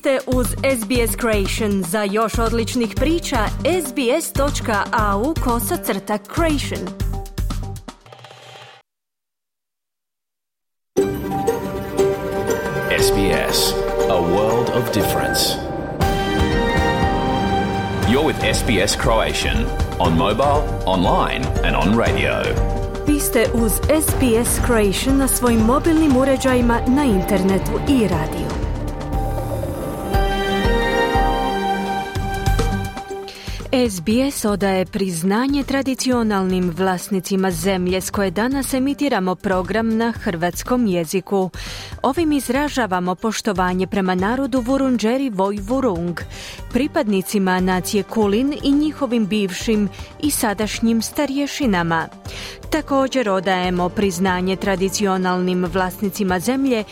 ste uz SBS Creation. Za još odličnih priča, sbs.au/creation. SBS, a world of difference. You're with SBS Croatian, on mobile, online and on radio. Vi ste uz SBS Croatian na svojim mobilnim uređajima, na internetu i radiju. SBS odaje priznanje tradicionalnim vlasnicima zemlje s koje danas emitiramo program na hrvatskom jeziku. Ovim izražavamo poštovanje prema narodu Vurundžeri Vojvurung, pripadnicima nacije Kulin i njihovim bivšim i sadašnjim starješinama. Također odajemo priznanje tradicionalnim vlasnicima zemlje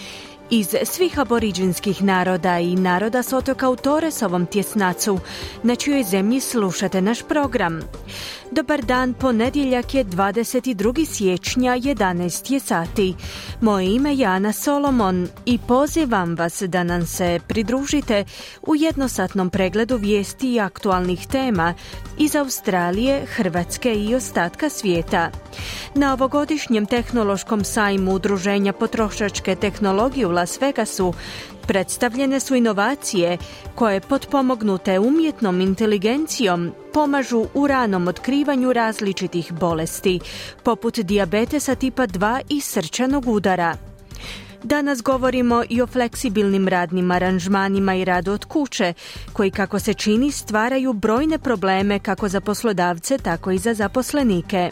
iz svih aboriđinskih naroda i naroda s otoka u Torresovom tjesnacu, na čijoj zemlji slušate naš program. Dobar dan, ponedjeljak je 22. siječnja, 11. sati. Moje ime je Ana Solomon i pozivam vas da nam se pridružite u jednosatnom pregledu vijesti i aktualnih tema iz Australije, Hrvatske i ostatka svijeta. Na ovogodišnjem tehnološkom sajmu Udruženja potrošačke tehnologije u Las Vegasu predstavljene su inovacije koje, potpomognute umjetnom inteligencijom, pomažu u ranom otkrivanju različitih bolesti, poput dijabetesa tipa 2 i srčanog udara. Danas govorimo i o fleksibilnim radnim aranžmanima i radu od kuće, koji, kako se čini, stvaraju brojne probleme kako za poslodavce, tako i za zaposlenike.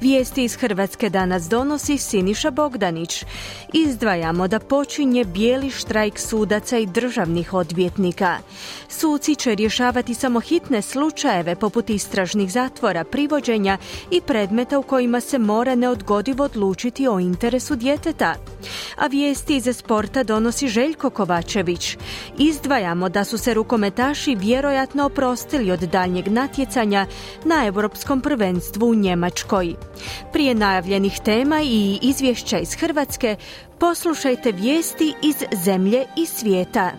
Vijesti iz Hrvatske danas donosi Siniša Bogdanić. Izdvajamo da počinje bijeli štrajk sudaca i državnih odvjetnika. Suci će rješavati samo hitne slučajeve poput istražnih zatvora, privođenja i predmeta u kojima se mora neodgodivo odlučiti o interesu djeteta. A vijesti iz sporta donosi Željko Kovačević. Izdvajamo da su se rukometaši vjerojatno oprostili od daljnjeg natjecanja na Europskom prvenstvu u Njemačkoj. Prije najavljenih tema i izvješća iz Hrvatske, poslušajte vijesti iz zemlje i svijeta.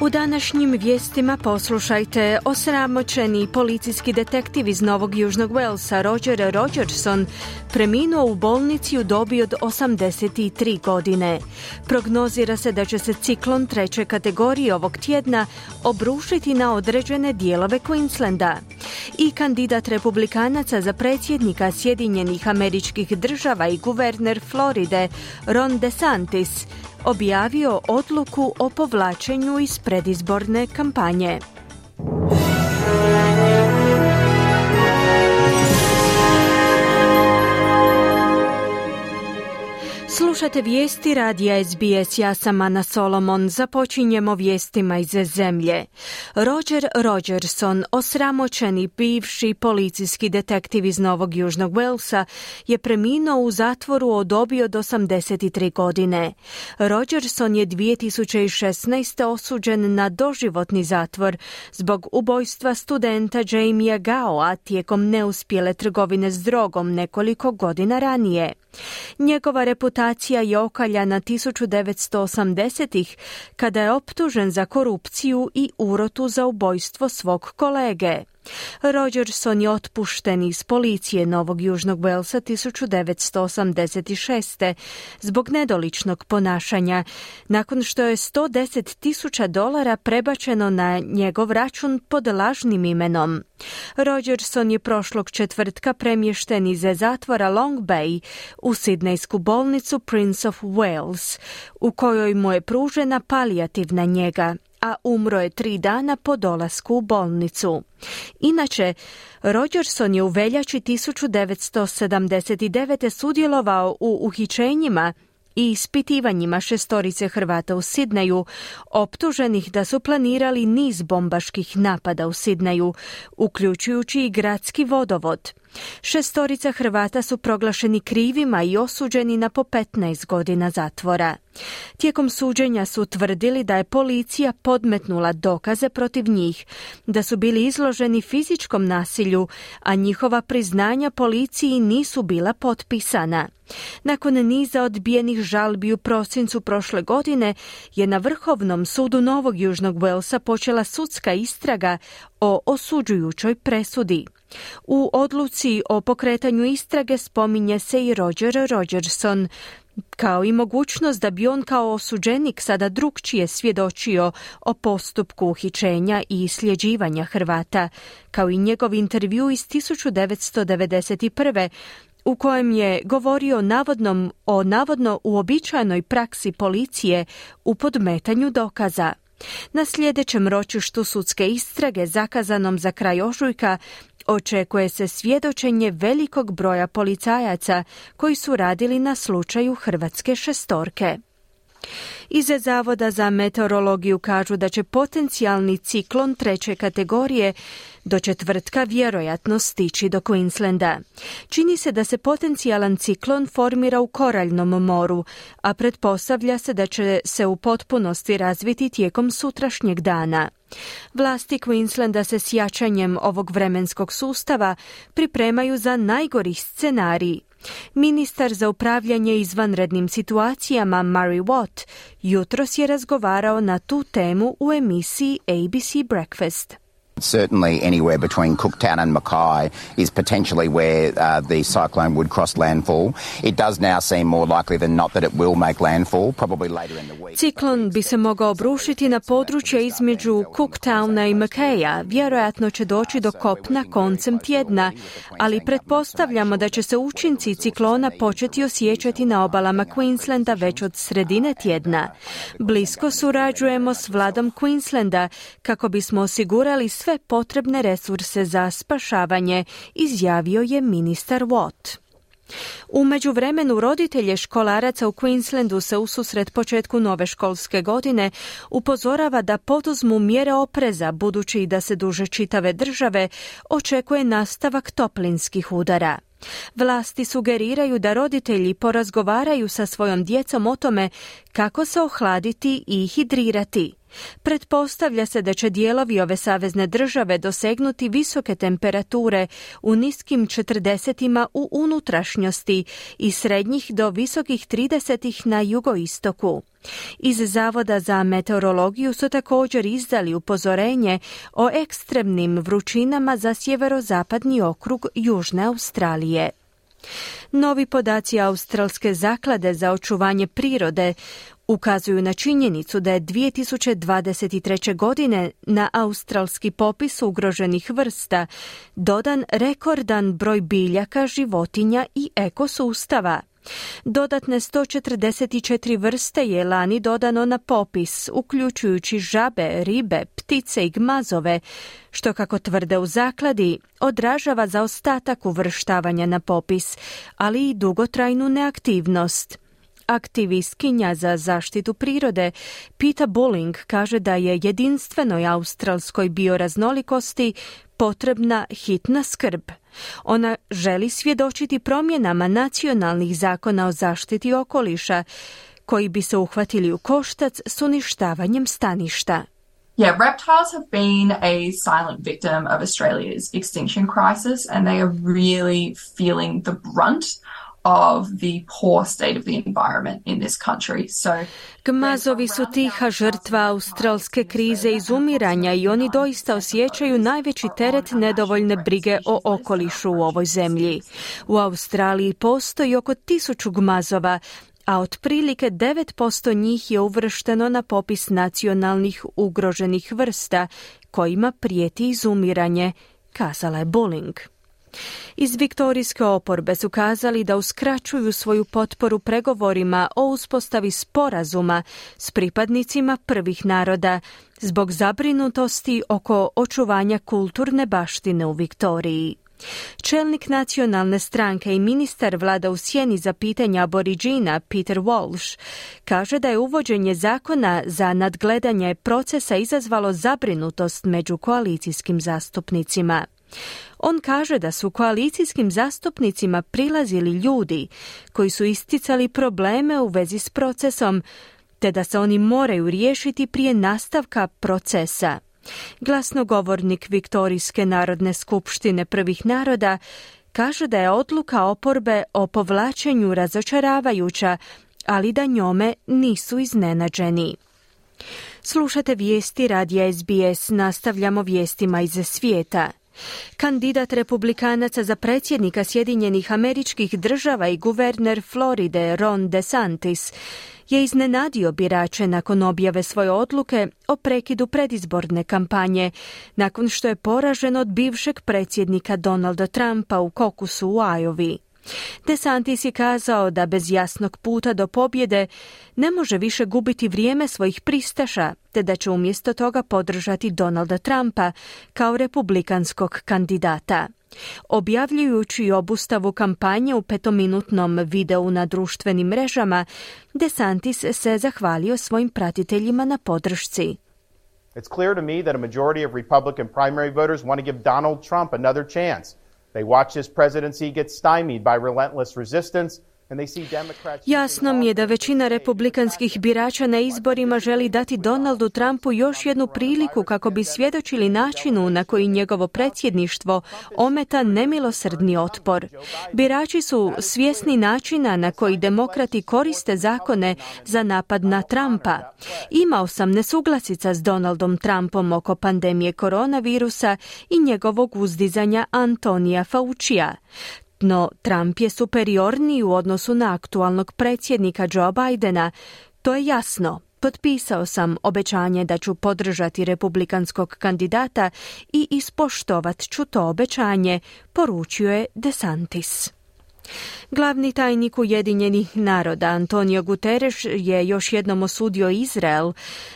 U današnjim vijestima poslušajte: osramoćeni policijski detektiv iz Novog Južnog Walesa Roger Rogerson preminuo u bolnici u dobi od 83 godine. Prognozira se da će se ciklon treće kategorije ovog tjedna obrušiti na određene dijelove Queenslanda. I kandidat republikanaca za predsjednika Sjedinjenih Američkih Država i guverner Floride Ron DeSantis objavio odluku o povlačenju iz predizborne kampanje. Slušate vijesti radija SBS, ja sam Ana Solomon. Započinjemo vijestima iz zemlje. Roger Rogerson, osramoćeni bivši policijski detektiv iz Novog Južnog Walesa, je preminuo u zatvoru od dobi od 83 godine. Rogerson je 2016. osuđen na doživotni zatvor zbog ubojstva studenta Jamie Gaoa tijekom neuspjele trgovine s drogom nekoliko godina ranije. Njegova reputacija je okaljana 1980-ih, kada je optužen za korupciju i urotu za ubojstvo svog kolege. Rogerson je otpušten iz policije Novog Južnog Walesa 1986. zbog nedoličnog ponašanja, nakon što je $110,000 prebačeno na njegov račun pod lažnim imenom. Rogerson je prošlog četvrtka premješten iz zatvora Long Bay u sidnejsku bolnicu Prince of Wales, u kojoj mu je pružena palijativna njega, a umro je 3 dana po dolasku u bolnicu. Inače, Rogerson je u veljači 1979. sudjelovao u uhićenjima i ispitivanjima 6 Hrvata u Sidneju, optuženih da su planirali niz bombaških napada u Sidneju, uključujući i gradski vodovod. Šestorica Hrvata su proglašeni krivima i osuđeni na po 15 godina zatvora. Tijekom suđenja su tvrdili da je policija podmetnula dokaze protiv njih, da su bili izloženi fizičkom nasilju, a njihova priznanja policiji nisu bila potpisana. Nakon niza odbijenih žalbi u prosincu prošle godine je na Vrhovnom sudu Novog Južnog Walesa počela sudska istraga o osuđujućoj presudi. U odluci o pokretanju istrage spominje se i Roger Rogerson, kao i mogućnost da bi on kao osuđenik sada drukčije svjedočio o postupku uhićenja i sljeđivanja Hrvata, kao i njegov intervju iz 1991. u kojem je govorio o navodno uobičajenoj praksi policije u podmetanju dokaza. Na sljedećem ročištu sudske istrage, zakazanom za kraj ožujka, očekuje se svjedočenje velikog broja policajaca koji su radili na slučaju Hrvatske šestorke. Iz Zavoda za meteorologiju kažu da će potencijalni ciklon treće kategorije do četvrtka vjerojatno stići do Queenslanda. Čini se da se potencijalan ciklon formira u Koraljnom moru, a pretpostavlja se da će se u potpunosti razviti tijekom sutrašnjeg dana. Vlasti Queenslanda se s jačanjem ovog vremenskog sustava pripremaju za najgori scenarij. Ministar za upravljanje izvanrednim situacijama Murray Watt jutros je razgovarao na tu temu u emisiji ABC Breakfast. Certainly anywhere between Cooktown and Mackay is potentially where the cyclone would cross landfall. It does now seem more likely than not that it will make landfall, probably later in the week. Ciklon bi se mogao obrušiti na područje između Cooktowna i Mackaya. Vjerojatno će doći do kopna koncem tjedna, ali pretpostavljamo da će se učinci ciklona početi osjećati na obalama Queenslanda već od sredine tjedna. Blisko surađujemo s vladom Queenslanda kako bismo osigurali sve potrebne resurse za spašavanje, izjavio je ministar Watt. U međuvremenu roditelje školaraca u Queenslandu se ususret početku nove školske godine upozorava da poduzmu mjere opreza, budući da se duže čitave države očekuje nastavak toplinskih udara. Vlasti sugeriraju da roditelji porazgovaraju sa svojom djecom o tome kako se ohladiti i hidrirati. Pretpostavlja se da će dijelovi ove savezne države dosegnuti visoke temperature u niskim 40-ima u unutrašnjosti i srednjih do visokih 30-ih na jugoistoku. Iz Zavoda za meteorologiju su također izdali upozorenje o ekstremnim vrućinama za sjeverozapadni okrug Južne Australije. Novi podaci Australske zaklade za očuvanje prirode ukazuju na činjenicu da je 2023. godine na australski popis ugroženih vrsta dodan rekordan broj biljaka, životinja i ekosustava. Dodatne 144 vrste je lani dodano na popis, uključujući žabe, ribe, ptice i gmazove, što, kako tvrde u zakladi, odražava zaostatak uvrštavanja na popis, ali i dugotrajnu neaktivnost. Aktivistkinja za zaštitu prirode Peter Bulling kaže da je jedinstvenoj australskoj bioraznolikosti potrebna hitna skrb. Ona želi svjedočiti promjenama nacionalnih zakona o zaštiti okoliša koji bi se uhvatili u koštac s uništavanjem staništa. Yeah, reptiles have been a silent victim of Australia's extinction crisis and they are really feeling the brunt of the poor state of the environment in this country. Gmazovi su tiha žrtva australske krize izumiranja i oni doista osjećaju najveći teret nedovoljne brige o okolišu u ovoj zemlji. U Australiji postoji oko 1000 gmazova, a otprilike 9% njih je uvršteno na popis nacionalnih ugroženih vrsta kojima prijeti izumiranje, kazala je Bulling. Iz viktorijske oporbe su kazali da uskraćuju svoju potporu pregovorima o uspostavi sporazuma s pripadnicima prvih naroda zbog zabrinutosti oko očuvanja kulturne baštine u Viktoriji. Čelnik nacionalne stranke i ministar vlada u sjeni za pitanja aboriđina Peter Walsh kaže da je uvođenje zakona za nadgledanje procesa izazvalo zabrinutost među koalicijskim zastupnicima. On kaže da su koalicijskim zastupnicima prilazili ljudi koji su isticali probleme u vezi s procesom, te da se oni moraju riješiti prije nastavka procesa. Glasnogovornik Viktorijske narodne skupštine prvih naroda kaže da je odluka oporbe o povlačenju razočaravajuća, ali da njome nisu iznenađeni. Slušate vijesti radija SBS, nastavljamo vijestima iz svijeta. Kandidat republikanaca za predsjednika Sjedinjenih Američkih Država i guverner Floride Ron DeSantis je iznenadio birače nakon objave svoje odluke o prekidu predizborne kampanje, nakon što je poražen od bivšeg predsjednika Donalda Trumpa u kokusu u Ajovi. DeSantis je kazao da bez jasnog puta do pobjede ne može više gubiti vrijeme svojih pristaša, te da će umjesto toga podržati Donalda Trumpa kao republikanskog kandidata. Objavljujući obustavu kampanje u petominutnom videu na društvenim mrežama, DeSantis se zahvalio svojim pratiteljima na podršci. It's clear to me that a majority of Republican primary voters want to give Donald Trump another chance. They watch his presidency get stymied by relentless resistance. Jasno mi je da većina republikanskih birača na izborima želi dati Donaldu Trumpu još jednu priliku kako bi svjedočili načinu na koji njegovo predsjedništvo ometa nemilosrdni otpor. Birači su svjesni načina na koji demokrati koriste zakone za napad na Trumpa. Imao sam nesuglasica s Donaldom Trumpom oko pandemije koronavirusa i njegovog uzdizanja Antonija Faucija. No, Trump je superiorniji u odnosu na aktualnog predsjednika Joe Bidena. To je jasno. Potpisao sam obećanje da ću podržati republikanskog kandidata i ispoštovat ću to obećanje, poručio je DeSantis. Glavni tajnik Ujedinjenih naroda Antonio Guterres je još jednom osudio Izrael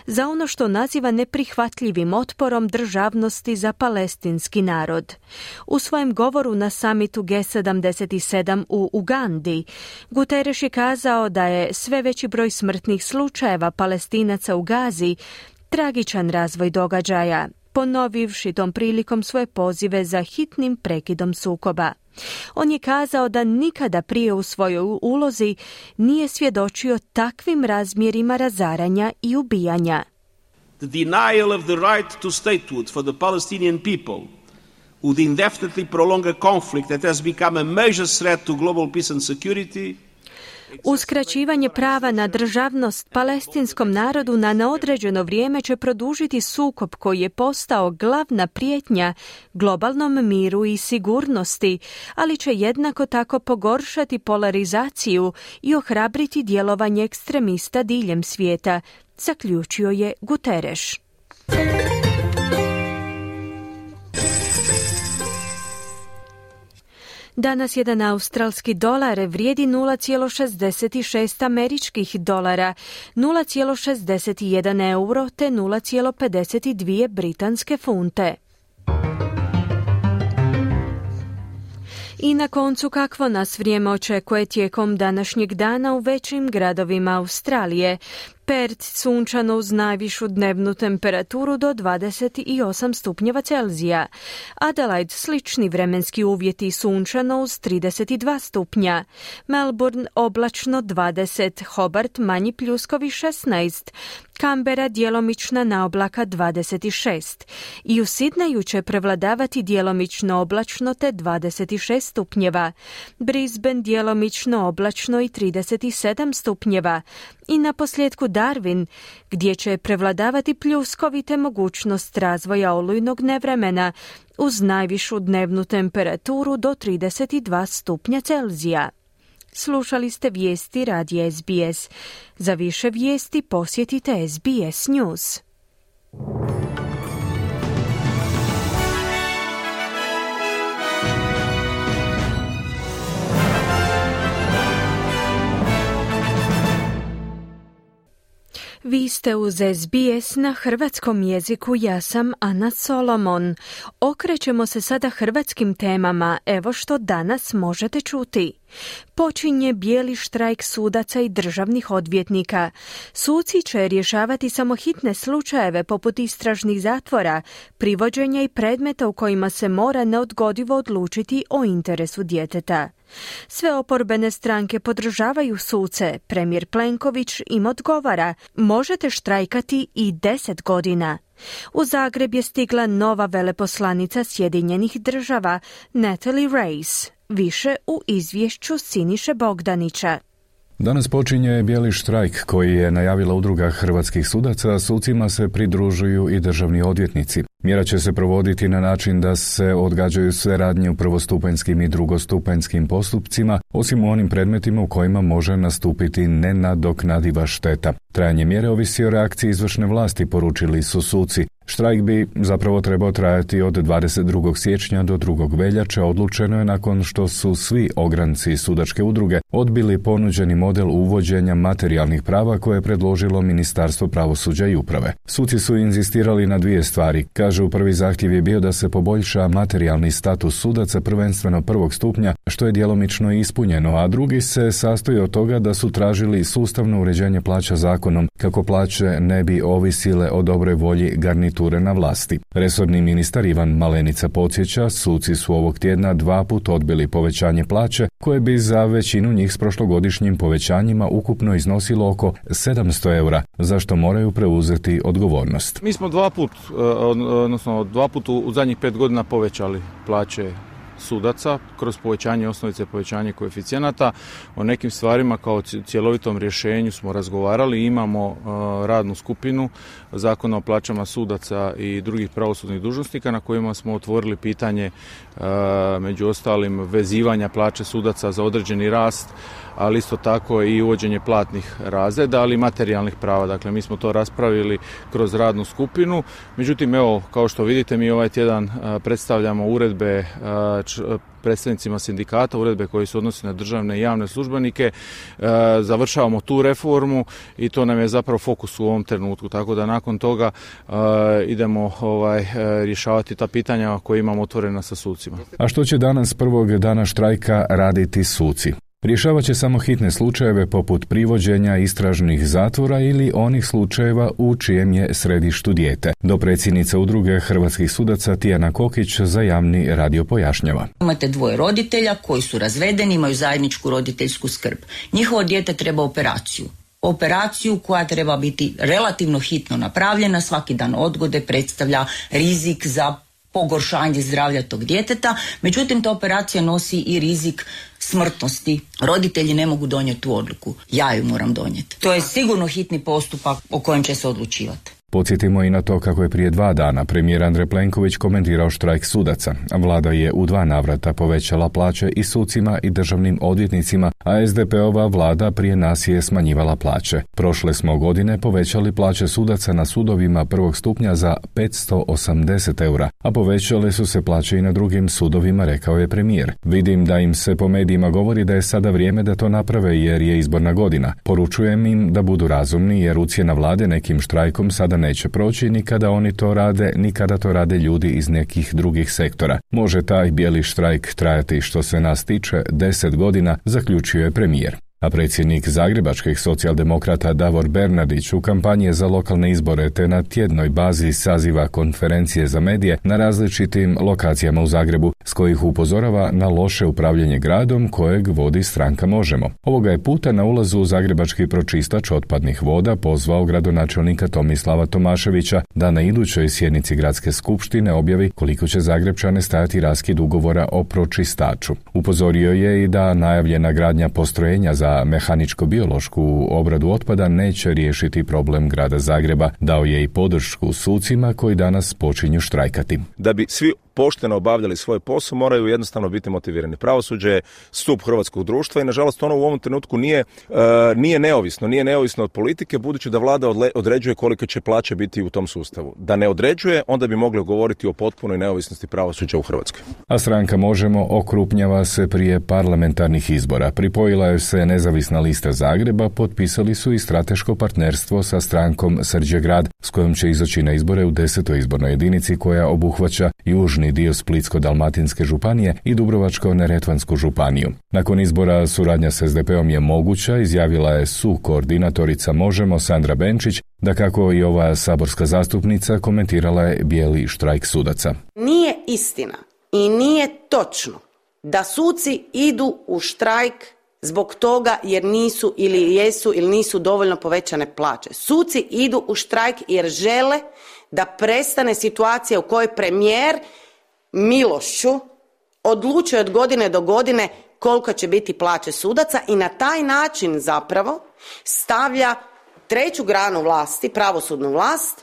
za ono što naziva neprihvatljivim otporom državnosti za palestinski narod. U svojem govoru na samitu G77 u Ugandi, Guterres je kazao da je sve veći broj smrtnih slučajeva Palestinaca u Gazi tragičan razvoj događaja, ponovivši tom prilikom svoje pozive za hitnim prekidom sukoba. On je kazao da nikada prije u svojoj ulozi nije svjedočio takvim razmjerima razaranja i ubijanja. The denial of the right to statehood for the Palestinian people would indefinitely prolong a conflict that has become a major threat to global peace and security. Uskraćivanje prava na državnost palestinskom narodu na neodređeno vrijeme će produžiti sukob koji je postao glavna prijetnja globalnom miru i sigurnosti, ali će jednako tako pogoršati polarizaciju i ohrabriti djelovanje ekstremista diljem svijeta, zaključio je Guterres. Danas jedan australski dolar vrijedi 0,66 američkih dolara, 0,61 euro te 0,52 britanske funte. I na koncu kakvo nas vrijeme očekuje tijekom današnjeg dana u većim gradovima Australije. Perth sunčano uz najvišu dnevnu temperaturu do 28 stupnjeva Celzija. Adelaide slični vremenski uvjeti, sunčano uz 32 stupnja. Melbourne oblačno 20, Hobart manji pljuskovi 16, Canberra djelomična na oblaka 26. I u Sidneju će prevladavati djelomično oblačno te 26 stupnjeva. Brisbane djelomično oblačno i 37 stupnjeva. I na posljedku Darwin, gdje će prevladavati pljuskovite mogućnost razvoja olujnog nevremena uz najvišu dnevnu temperaturu do 32 stupnja Celzija. Slušali ste vijesti radija SBS. Za više vijesti posjetite SBS News. Vi ste uz SBS na hrvatskom jeziku, ja sam Ana Solomon. Okrećemo se sada hrvatskim temama, evo što danas možete čuti. Počinje bijeli štrajk sudaca i državnih odvjetnika. Suci će rješavati samo hitne slučajeve poput istražnih zatvora, privođenja i predmeta u kojima se mora neodgodivo odlučiti o interesu djeteta. Sve oporbene stranke podržavaju suce, premijer Plenković im odgovara, možete štrajkati i 10 godina. U Zagreb je stigla nova veleposlanica Sjedinjenih Država, Natalie Reyes. Više u izvješću Siniše Bogdanića. Danas počinje bijeli štrajk koji je najavila udruga hrvatskih sudaca, a sucima se pridružuju i državni odvjetnici. Mjera će se provoditi na način da se odgađaju sve radnje u prvostupanjskim i drugostupanjskim postupcima, osim u onim predmetima u kojima može nastupiti nenadoknadiva šteta. Trajanje mjere ovisi o reakciji izvršne vlasti, poručili su suci. Štrajk bi zapravo trebao trajati od 22. siječnja do 2. veljače, odlučeno je nakon što su svi ogranci sudačke udruge odbili ponuđeni model uvođenja materijalnih prava koje je predložilo Ministarstvo pravosuđa i uprave. Suci su inzistirali na dvije stvari. Kažu, prvi zahtjev je bio da se poboljša materijalni status sudaca, prvenstveno prvog stupnja, što je djelomično ispunjeno, a drugi se sastoji od toga da su tražili sustavno uređenje plaća zakonom, kako plaće ne bi ovisile o dobroj volji garniture na vlasti. Resorni ministar Ivan Malenica podsjeća, suci su ovog tjedna 2 puta odbili povećanje plaće, koje bi za većinu njih s prošlogodišnjim povećanjima ukupno iznosilo oko 700 eura, za što moraju preuzeti odgovornost. Mi smo 2 puta u zadnjih 5 godina povećali plaće sudaca kroz povećanje osnovice, povećanje koeficijenata. O nekim stvarima kao cjelovitom rješenju smo razgovarali. Imamo radnu skupinu Zakona o plaćama sudaca i drugih pravosudnih dužnosnika na kojima smo otvorili pitanje među ostalim vezivanja plaće sudaca za određeni rast, ali isto tako i uvođenje platnih razreda, ali i materijalnih prava. Dakle, mi smo to raspravili kroz radnu skupinu. Međutim, evo, kao što vidite, mi ovaj tjedan predstavljamo uredbe predstavnicima sindikata, uredbe koje se odnose na državne i javne službenike. Završavamo tu reformu i to nam je zapravo fokus u ovom trenutku. Tako da nakon toga idemo rješavati ta pitanja koje imamo otvorena sa sucima. A što će danas, prvog dana štrajka, raditi suci? Rješavat će samo hitne slučajeve poput privođenja, istražnih zatvora ili onih slučajeva u čijem je središtu dijete. Dopredsjednica udruge hrvatskih sudaca Tijana Kokić za javni radio pojašnjava. Imate 2 roditelja koji su razvedeni, imaju zajedničku roditeljsku skrb. Njihovo dijete treba operaciju koja treba biti relativno hitno napravljena, svaki dan odgode predstavlja rizik za pogoršanje zdravlja tog djeteta, međutim ta operacija nosi i rizik smrtnosti. Roditelji ne mogu donijeti tu odluku, ja ju moram donijeti. To je sigurno hitni postupak o kojem će se odlučivati. Podsjetimo i na to kako je prije 2 dana premijer Andrej Plenković komentirao štrajk sudaca. Vlada je u 2 navrata povećala plaće i sucima i državnim odvjetnicima, a SDP-ova vlada prije nas je smanjivala plaće. Prošle smo godine povećali plaće sudaca na sudovima prvog stupnja za 580 eura, a povećale su se plaće i na drugim sudovima, rekao je premijer. Vidim da im se po medijima govori da je sada vrijeme da to naprave jer je izborna godina. Poručujem im da budu razumni jer ucjena vlade nekim štrajkom sada neće proći ni kada oni to rade, ni kada to rade ljudi iz nekih drugih sektora. Može taj bijeli štrajk trajati, što se nas tiče, 10 godina, zaključio je premijer. A predsjednik zagrebačkih socijaldemokrata Davor Bernardić u kampanji za lokalne izbore te na tjednoj bazi saziva konferencije za medije na različitim lokacijama u Zagrebu, s kojih upozorava na loše upravljanje gradom kojeg vodi stranka Možemo. Ovoga je puta na ulazu u zagrebački pročistač otpadnih voda pozvao gradonačelnika Tomislava Tomaševića da na idućoj sjednici gradske skupštine objavi koliko će Zagrepčane stajati raskid ugovora o pročistaču. Upozorio je i da najavljena gradnja postrojenja za mehaničko-biološku obradu otpada neće riješiti problem grada Zagreba. Dao je i podršku sucima koji danas počinju štrajkati. Da bi svi pošteno obavljali svoj posao, moraju jednostavno biti motivirani. Pravosuđe je stup hrvatskog društva i nažalost ono u ovom trenutku nije neovisno od politike, budući da vlada određuje koliko će plaće biti u tom sustavu. Da ne određuje, onda bi mogli govoriti o potpunoj neovisnosti pravosuđa u Hrvatskoj. A stranka Možemo okrupnjava se prije parlamentarnih izbora. Pripojila je se Nezavisna lista Zagreba, potpisali su i strateško partnerstvo sa strankom Srđegrad, s kojom će izaći na izbore u 10. izbornoj jedinici koja obuhvaća južni dio Splitsko-dalmatinske županije i Dubrovačko-neretvansku županiju. Nakon izbora suradnja s SDP-om je moguća, izjavila je sukoordinatorica Možemo Sandra Benčić, da kako i ova saborska zastupnica komentirala je bijeli štrajk sudaca. Nije istina i nije točno da suci idu u štrajk zbog toga jer nisu ili jesu ili nisu dovoljno povećane plaće. Suci idu u štrajk jer žele da prestane situacija u kojoj premijer milošću odlučuje od godine do godine koliko će biti plaće sudaca i na taj način zapravo stavlja treću granu vlasti, pravosudnu vlast,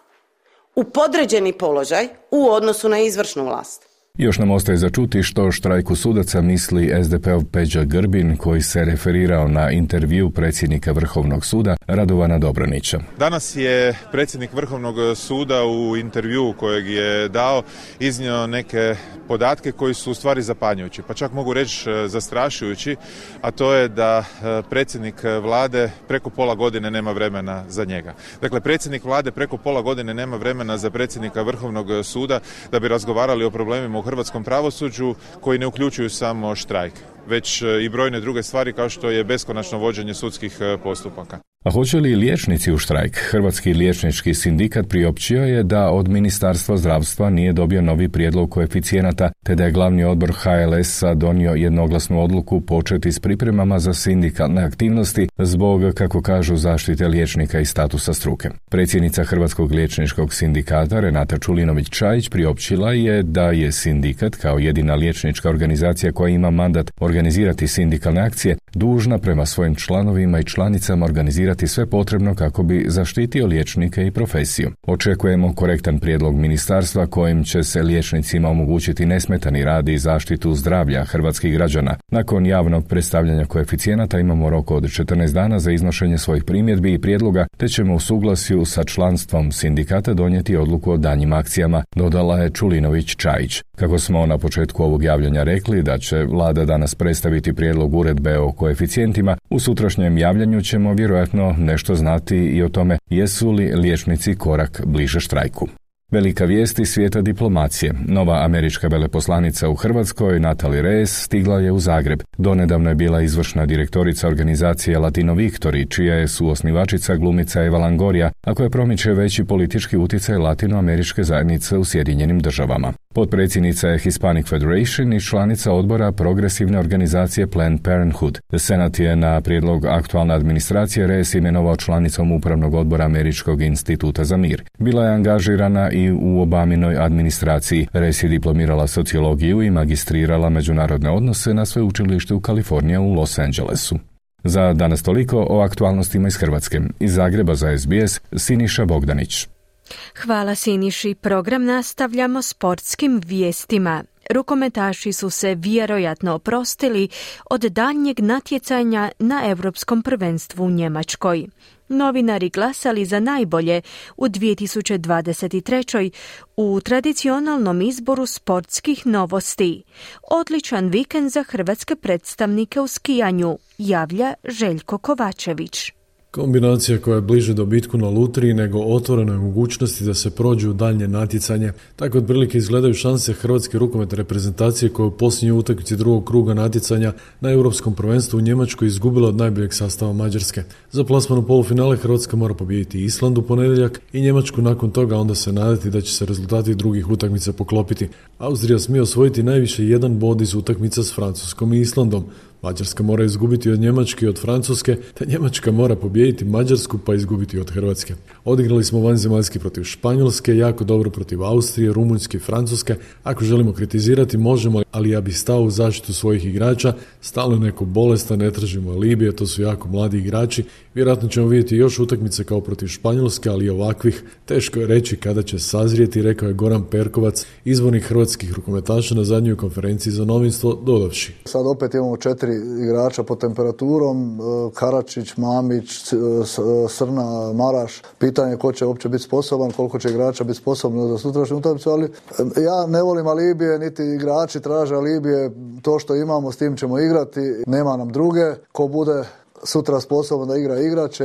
u podređeni položaj u odnosu na izvršnu vlast. Još nam ostaje za čuti što štrajku sudaca misli SDP-ov Peđa Grbin, koji se referirao na intervju predsjednika Vrhovnog suda Radovana Dobronića. Danas je predsjednik Vrhovnog suda u intervju kojeg je dao iznio neke podatke koji su u stvari zapanjujući, pa čak mogu reći zastrašujući, a to je da predsjednik vlade preko pola godine nema vremena za njega. Dakle, predsjednik vlade preko pola godine nema vremena za predsjednika Vrhovnog suda da bi razgovarali o problemima hrvatskom pravosuđu koji ne uključuju samo štrajk, već i brojne druge stvari kao što je beskonačno vođenje sudskih postupaka. A hoće li liječnici u štrajk? Hrvatski liječnički sindikat priopćio je da od Ministarstva zdravstva nije dobio novi prijedlog koeficijenata, te da je glavni odbor HLS-a donio jednoglasnu odluku početi s pripremama za sindikalne aktivnosti zbog, kako kažu, zaštite liječnika i statusa struke. Predsjednica Hrvatskog liječničkog sindikata Renata Čulinović-Čajić priopćila je da je sindikat, kao jedina liječnička organizacija koja ima mandat organizirati sindikalne akcije, dužna prema svojim članovima i članicama organizirati sve potrebno kako bi zaštitio liječnike i profesiju. Očekujemo korektan prijedlog ministarstva kojim će se liječnicima omogućiti nesmetani rad i zaštitu zdravlja hrvatskih građana. Nakon javnog predstavljanja koeficijenata imamo rok od 14 dana za iznošenje svojih primjedbi i prijedloga, te ćemo u suglasju sa članstvom sindikata donijeti odluku o daljnjim akcijama, dodala je Čulinović-Čajić. Kako smo na početku ovog javljanja rekli da će vlada danas predstaviti prijedlog uredbe o koeficijentima, u sutrašnjem javljanju ćemo vjerojatno nešto znati i o tome jesu li liječnici korak bliže štrajku. Velika vijest iz svijeta diplomacije. Nova američka veleposlanica u Hrvatskoj, Natalie Reyes, stigla je u Zagreb. Donedavno je bila izvršna direktorica organizacije Latino Victory, čija je suosnivačica glumica Eva Longoria, a koja promiče veći politički utjecaj latinoameričke zajednice u Sjedinjenim državama. Potpredsjednica je Hispanic Federation i članica odbora progresivne organizacije Planned Parenthood. Senat je na prijedlog aktualne administracije Reyes imenovao članicom upravnog odbora Američkog instituta za mir. Bila je angažirana i u Obaminoj administraciji. Reyes je diplomirala sociologiju i magistrirala međunarodne odnose na Sveučilištu Kalifornija u Los Angelesu. Za danas toliko o aktualnostima iz Hrvatske. Iz Zagreba za SBS, Siniša Bogdanić. Hvala Siniši. Program nastavljamo sportskim vijestima. Rukometaši su se vjerojatno oprostili od daljnjeg natjecanja na Europskom prvenstvu u Njemačkoj. Novinari glasali za najbolje u 2023. u tradicionalnom izboru sportskih novosti. Odličan vikend za hrvatske predstavnike u skijanju, javlja Željko Kovačević. Kombinacija koja je bliže dobitku na lutriji nego otvorenoj mogućnosti da se prođe u daljnje natjecanje. Tako otprilike izgledaju šanse hrvatske rukometne reprezentacije koja je u posljednjoj utakmici drugog kruga natjecanja na Europskom prvenstvu u Njemačkoj izgubila od najboljeg sastava Mađarske. Za plasman u polufinale Hrvatska mora pobijediti Island u ponedjeljak i Njemačku nakon toga, onda se nadati da će se rezultati drugih utakmica poklopiti. Austrija smije osvojiti najviše jedan bod iz utakmica s Francuskom i Islandom. Mađarska mora izgubiti od Njemačke i od Francuske, te Njemačka mora pobijediti Mađarsku pa izgubiti od Hrvatske. Odigrali smo vanzemaljski protiv Španjolske, jako dobro protiv Austrije, Rumunjske i Francuske. Ako želimo kritizirati, možemo, ali ja bih stao u zaštitu svojih igrača. Stalno neko bolestan, ne tražimo alibije, to su jako mladi igrači Vjerojatno ćemo vidjeti još utakmice kao protiv Španjolske, ali i ovakvih teško je reći kada će sazrijeti, rekao je Goran Perkovac, izvornih hrvatskih rukometaša na zadnjoj konferenciji za novinstvo, dodavši. Sad opet imamo 4 igrača po temperaturom, Karačić, Mamić, Srna, Maraš. Pitanje je ko će uopće biti sposoban, koliko će igrača biti sposobno za sutrašnju utakmicu, ali ja ne volim alibije, niti igrači traže alibije, to što imamo s tim ćemo igrati, nema nam druge, ko bude sutra sposobno da igraće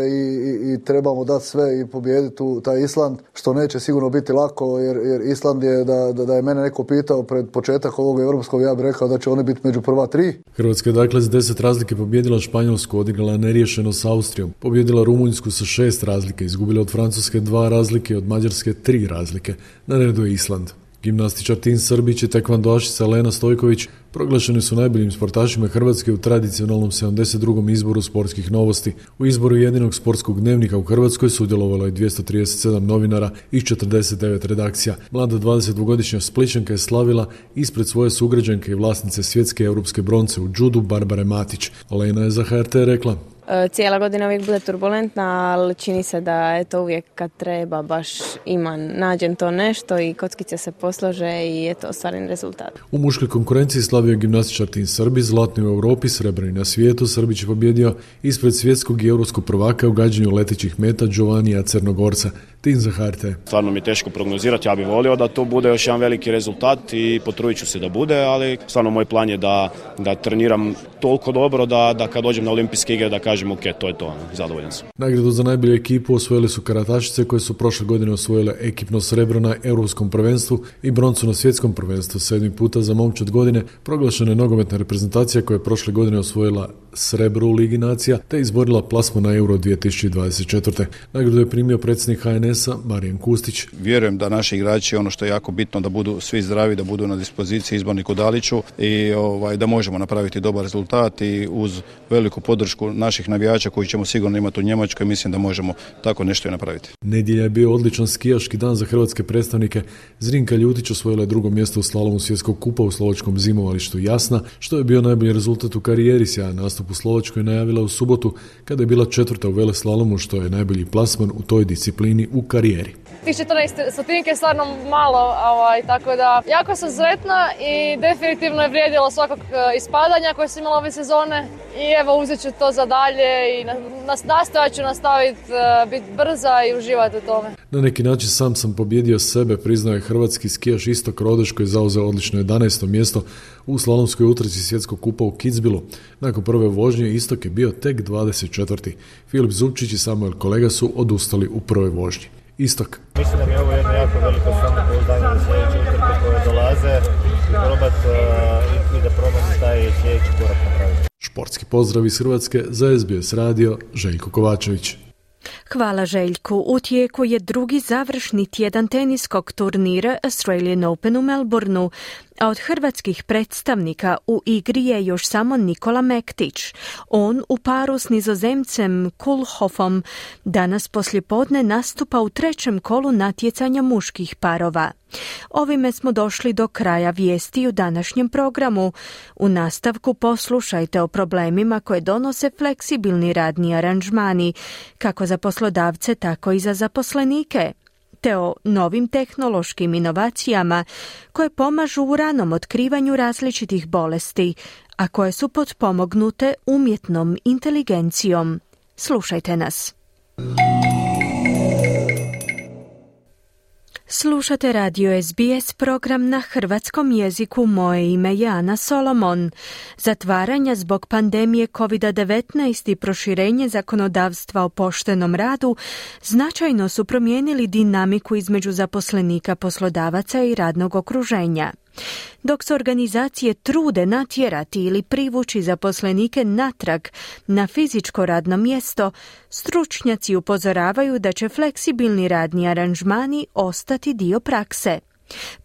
i trebamo dati sve i pobijediti taj Island, što neće sigurno biti lako, jer Island je, da je mene neko pitao pred početak ovog europskog, ja bih rekao da će oni biti među prva 3. Hrvatska je dakle s 10 razlike pobijedila Španjolsku, odigrala neriješeno s Austrijom, pobijedila Rumunjsku sa 6 razlike, izgubila od Francuske 2 razlike i od Mađarske 3 razlike. Na redu je Island. Gimnastičar Tim Srbić i tekvandoašica Lena Stojković proglašeni su najboljim sportašima Hrvatske u tradicionalnom 72. izboru sportskih novosti. U izboru jedinog sportskog dnevnika u Hrvatskoj sudjelovalo je 237 novinara iz 49 redakcija. Mlada 22-godišnja Spličanka je slavila ispred svoje sugrađanke i vlasnice svjetske europske bronce u džudu Barbare Matić. Lena je za HRT rekla: cijela godina uvijek bude turbulentna, ali čini se da je to uvijek kad treba, baš nađem to nešto i kockice se poslože i je to ostvaren rezultat. U muškoj konkurenciji slavio je gimnastičar Tim Srbić, zlatni u Europi, srebrni na svijetu. Srbić je pobjedio ispred svjetskog i europskog prvaka u gađanju letećih meta Giovanija Crnogorca. Tim za HRT. Stvarno mi je teško prognozirati, ja bih volio da to bude još jedan veliki rezultat i potrudit ću se da bude, ali stvarno moj plan je da treniram toliko dobro da kad dođem na olimpijske igre da kažem ok, to je to, zadovoljan sam. Nagradu za najbolju ekipu osvojile su karatašice koje su prošle godine osvojile ekipno srebro na europskom prvenstvu i broncu na svjetskom prvenstvu. 7. puta za momčad godine proglašena je nogometna reprezentacija koja je prošle godine osvojila srebro u Ligi nacija te izborila plasman na Euro 2024. Nagradu je primio predsjednik HNS-a Marijan Kustić. Vjerujem da naši igrači, ono što je jako bitno, da budu svi zdravi, da budu na dispoziciji izborniku Daliću i da možemo napraviti dobar rezultat i uz veliku podršku naših navijača koji ćemo sigurno imati u Njemačkoj, mislim da možemo tako nešto i napraviti. Nedjelja je bio odličan skijaški dan za hrvatske predstavnike. Zrinka Ljutić osvojila je 2. mjesto u slalomu svjetskog kupa u slovačkom zimovalištu Jasna, što je bio najbolji rezultat u karijeri. Sjajan nastup u Slovačkoj najavila u subotu kada je bila 4. u veleslalomu, što je najbolji plasman u toj disciplini u karijeri. Tih 14 stotinke je stvarno malo, tako da jako sam sretna i definitivno je vrijedilo svakog ispadanja koje sam imala ove sezone i evo uzet ću to za dalje i nastojat ću nastaviti biti brza i uživati u tome. Na neki način sam pobjedio sebe, priznao je hrvatski skijaš Istok Rodeš koji je zauzeo odlično 11. mjesto u slalomskoj utrci svjetskog kupa u Kitzbühelu. Nakon prve vožnje Istok je bio tek 24. Filip Zupčić i Samuel Kolega su odustali u prvoj vožnji. Istok. Mislim da mi je ovo jedno jako veliko samopouzdanje za sljedeće utrke koje dolaze i da probam taj sljedeći korak napraviti. Športski pozdrav iz Hrvatske za SBS radio, Željko Kovačević. Hvala Željku. U tijeku je drugi završni tjedan teniskog turnira Australian Open u Melbourneu, a od hrvatskih predstavnika u igri je još samo Nikola Mektić. On u paru s Nizozemcem Kulhofom danas poslijepodne nastupa u 3. kolu natjecanja muških parova. Ovime smo došli do kraja vijesti u današnjem programu. U nastavku poslušajte o problemima koje donose fleksibilni radni aranžmani, kako za poslodavce, tako i za zaposlenike, te o novim tehnološkim inovacijama koje pomažu u ranom otkrivanju različitih bolesti, a koje su potpomognute umjetnom inteligencijom. Slušajte nas. Slušate radio SBS program na hrvatskom jeziku. Moje ime je Ana Solomon. Zatvaranja zbog pandemije COVID-19 i proširenje zakonodavstva o poštenom radu značajno su promijenili dinamiku između zaposlenika, poslodavaca i radnog okruženja. Dok se organizacije trude natjerati ili privući zaposlenike natrag na fizičko radno mjesto, stručnjaci upozoravaju da će fleksibilni radni aranžmani ostati dio prakse.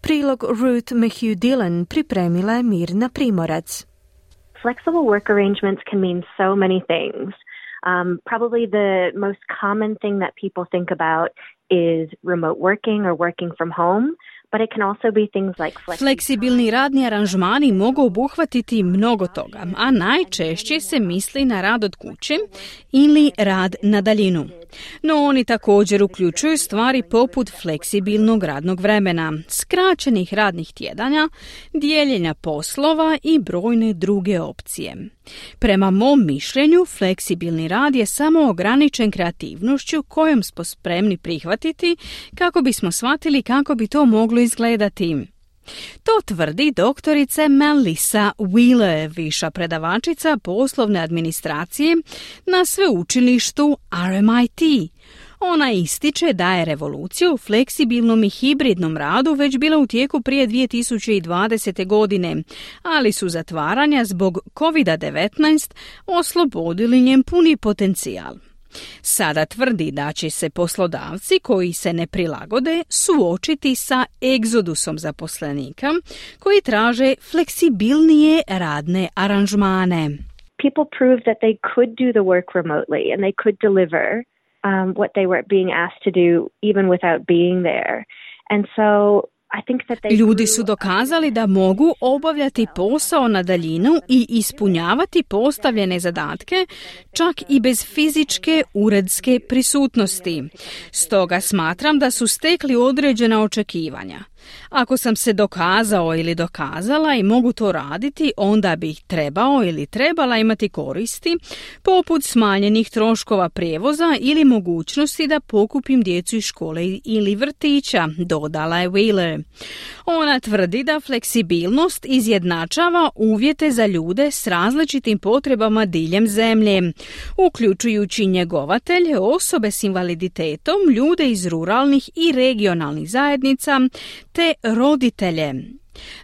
Prilog Ruth McHugh Dillon pripremila je Mirna Primorac. Flexible work arrangements can mean so many things. Probably the most common thing that people think about is remote working or working from home. but it can also be things like flexibilni radni aranžmani mogu obuhvatiti mnogo toga, a najčešće se misli na rad od kuće ili rad na daljinu. No oni također uključuju stvari poput fleksibilnog radnog vremena, skraćenih radnih tjedana, dijeljenja poslova i brojne druge opcije. Prema mom mišljenju, fleksibilni rad je samo ograničen kreativnošću kojom smo spremni prihvatiti kako bismo shvatili kako bi to moglo izgledati. To tvrdi doktorica Melissa Wheeler, viša predavačica poslovne administracije na sveučilištu RMIT. Ona ističe da je revolucija u fleksibilnom i hibridnom radu već bila u tijeku prije 2020. godine, ali su zatvaranja zbog COVID-19 oslobodili njen puni potencijal. Sada tvrdi da će se poslodavci koji se ne prilagode suočiti sa egzodusom zaposlenika koji traže fleksibilnije radne aranžmane. People prove that they could do the work remotely and they could deliver what they were being asked to do even without being there. And so ljudi su dokazali da mogu obavljati posao na daljinu i ispunjavati postavljene zadatke čak i bez fizičke uredske prisutnosti. Stoga smatram da su stekli određena očekivanja. Ako sam se dokazao ili dokazala i mogu to raditi, onda bih trebao ili trebala imati koristi, poput smanjenih troškova prijevoza ili mogućnosti da pokupim djecu iz škole ili vrtića, dodala je Wheeler. Ona tvrdi da fleksibilnost izjednačava uvjete za ljude s različitim potrebama diljem zemlje, uključujući njegovatelje, osobe s invaliditetom, ljude iz ruralnih i regionalnih zajednica, te roditelje.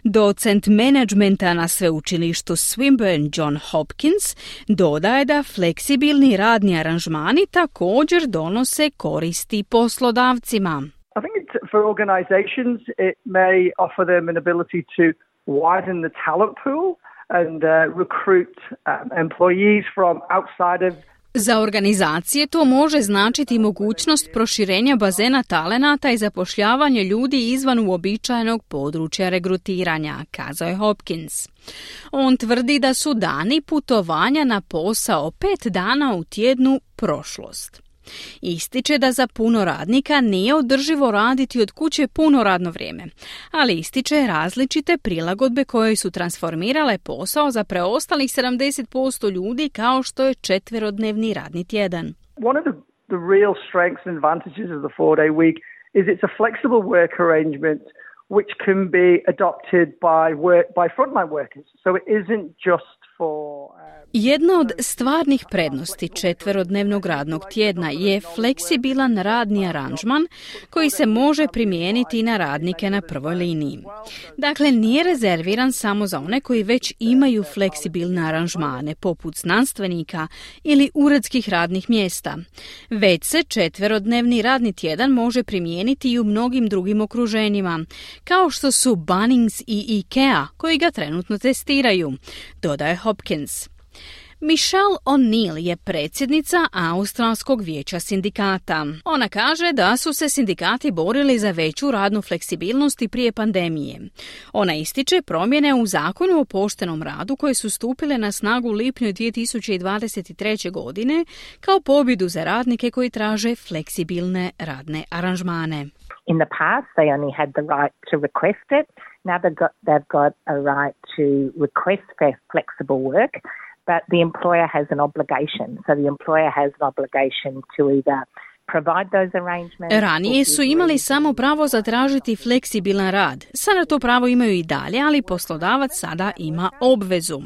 Docent menadžmenta na sveučilištu Swinburne John Hopkins dodaje da fleksibilni radni aranžmani također donose koristi poslodavcima. I think for organizations it may offer them an ability to widen the talent pool and recruit employees from outside of. Za organizacije to može značiti mogućnost proširenja bazena talenata i zapošljavanje ljudi izvan uobičajenog područja regrutiranja, kazao je Hopkins. On tvrdi da su dani putovanja na posao 5 dana u tjednu prošlost. Ističe da za puno radnika nije održivo raditi od kuće puno radno vrijeme, ali ističe različite prilagodbe koje su transformirale posao za preostalih 70% ljudi kao što je 4-dnevni radni tjedan. One of the real strengths and advantages of the 4-day week is it's a flexible work arrangement which can be adopted by frontline workers. So it isn't just. Jedna od stvarnih prednosti 4-dnevnog radnog tjedna je fleksibilan radni aranžman koji se može primijeniti na radnike na prvoj liniji. Dakle, nije rezerviran samo za one koji već imaju fleksibilne aranžmane, poput znanstvenika ili uredskih radnih mjesta. Već se 4-dnevni radni tjedan može primijeniti i u mnogim drugim okruženjima, kao što su Bunnings i IKEA, koji ga trenutno testiraju, dodaje Hopkins. Michelle O'Neill je predsjednica Australskog vijeća sindikata. Ona kaže da su se sindikati borili za veću radnu fleksibilnost i prije pandemije. Ona ističe promjene u zakonu o poštenom radu koje su stupile na snagu u lipnju 2023. godine kao pobjedu za radnike koji traže fleksibilne radne aranžmane. In the past they only had the right to request it. Now they've got a right to request flexible work. But the employer has an obligation. So the employer has an obligation to either provide those arrangements. Ranije su imali samo pravo zatražiti fleksibilan rad. Sada to pravo imaju i dalje, ali poslodavac sada ima obvezu.